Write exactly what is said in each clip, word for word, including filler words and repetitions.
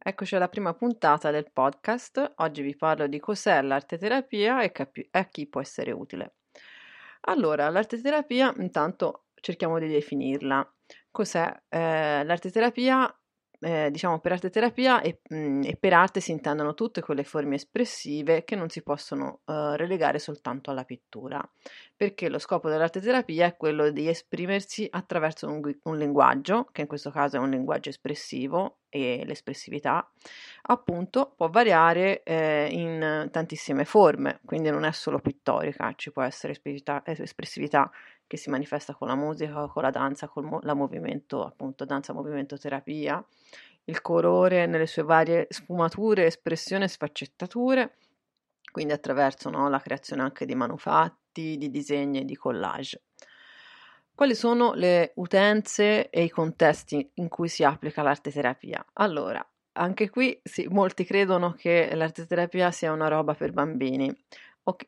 Eccoci alla prima puntata del podcast. Oggi vi parlo di cos'è l'arte terapia e capi- a chi può essere utile. Allora, l'arte terapia, intanto cerchiamo di definirla. Cos'è eh, l'arte terapia? Eh, diciamo per arte terapia e, mh, e per arte si intendono tutte quelle forme espressive che non si possono eh, relegare soltanto alla pittura, perché lo scopo dell'arte terapia è quello di esprimersi attraverso un, un linguaggio, che in questo caso è un linguaggio espressivo, e l'espressività appunto può variare eh, in tantissime forme, quindi non è solo pittorica, ci può essere espressività, espressività che si manifesta con la musica, con la danza, con mo- la movimento, appunto danza, movimento, terapia, il colore nelle sue varie sfumature, espressioni e sfaccettature, quindi attraverso no, la creazione anche di manufatti, di disegni e di collage. Quali sono le utenze e i contesti in cui si applica l'arte terapia? Allora, anche qui sì, molti credono che l'arte terapia sia una roba per bambini.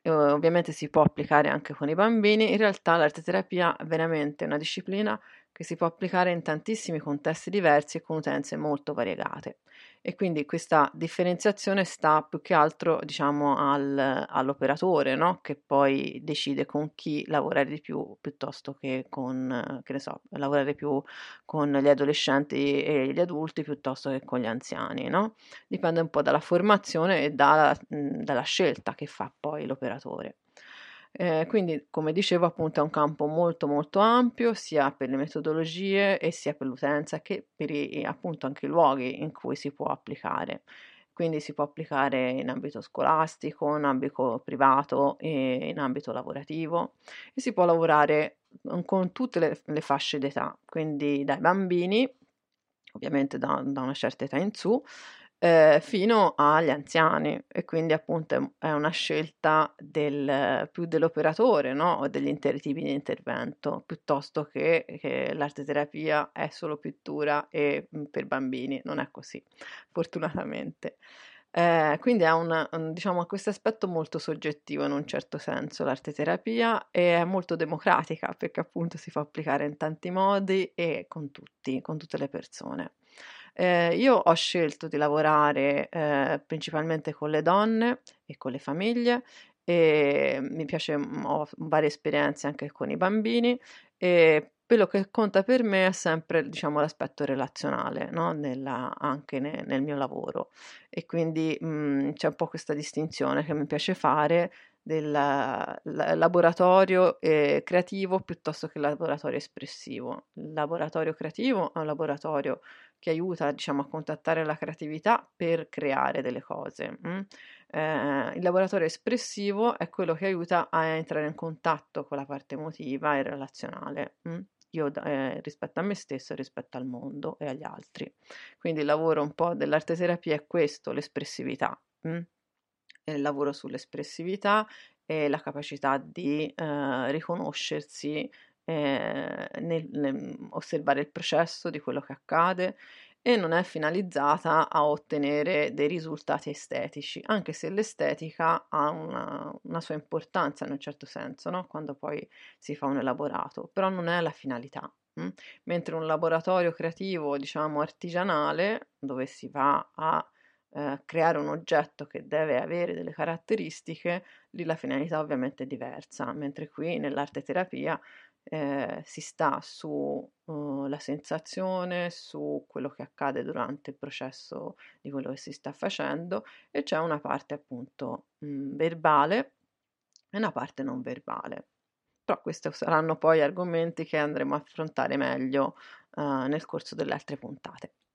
Ovviamente si può applicare anche con i bambini, in realtà l'arte terapia è veramente una disciplina che si può applicare in tantissimi contesti diversi e con utenze molto variegate, e quindi questa differenziazione sta più che altro diciamo al, all'operatore, no? Che poi decide con chi lavorare di più piuttosto che con, che ne so, lavorare più con gli adolescenti e gli adulti piuttosto che con gli anziani, no? Dipende un po' dalla formazione e da, dalla scelta che fa poi l'operatore. Eh, quindi come dicevo appunto è un campo molto molto ampio sia per le metodologie e sia per l'utenza che per i, appunto anche i luoghi in cui si può applicare, quindi si può applicare in ambito scolastico, in ambito privato e in ambito lavorativo, e si può lavorare con tutte le, le fasce d'età, quindi dai bambini ovviamente da, da una certa età in su Eh, fino agli anziani, e quindi appunto è una scelta del, più dell'operatore, no? O degli interi tipi di intervento, piuttosto che, che l'arte terapia è solo pittura e per bambini non è così, fortunatamente. Eh, quindi ha una, diciamo, questo aspetto molto soggettivo in un certo senso l'arte terapia, e è molto democratica perché appunto si fa applicare in tanti modi e con tutti, con tutte le persone. Eh, io ho scelto di lavorare eh, principalmente con le donne e con le famiglie, e mi piace, ho varie esperienze anche con i bambini, e quello che conta per me è sempre, diciamo, l'aspetto relazionale, no? Nella, anche ne, nel mio lavoro, e quindi mh, c'è un po' questa distinzione che mi piace fare del laboratorio eh, creativo piuttosto che laboratorio espressivo. Il laboratorio creativo è un laboratorio che aiuta, diciamo, a contattare la creatività per creare delle cose. Mm? Eh, il laboratorio espressivo è quello che aiuta a entrare in contatto con la parte emotiva e relazionale. Mm? Io eh, rispetto a me stesso, rispetto al mondo e agli altri. Quindi il lavoro un po' dell'arte terapia è questo, l'espressività. Mm? Il lavoro sull'espressività e la capacità di eh, riconoscersi, eh, nel, nel osservare il processo di quello che accade, e non è finalizzata a ottenere dei risultati estetici, anche se l'estetica ha una, una sua importanza in un certo senso, no? Quando poi si fa un elaborato, però non è la finalità. Mh? Mentre un laboratorio creativo, diciamo artigianale, dove si va a Uh, creare un oggetto che deve avere delle caratteristiche, lì la finalità ovviamente è diversa, mentre qui nell'arte terapia eh, si sta su uh, la sensazione, su quello che accade durante il processo di quello che si sta facendo, e c'è una parte appunto mh, verbale e una parte non verbale. però questi saranno poi argomenti che andremo a affrontare meglio uh, nel corso delle altre puntate.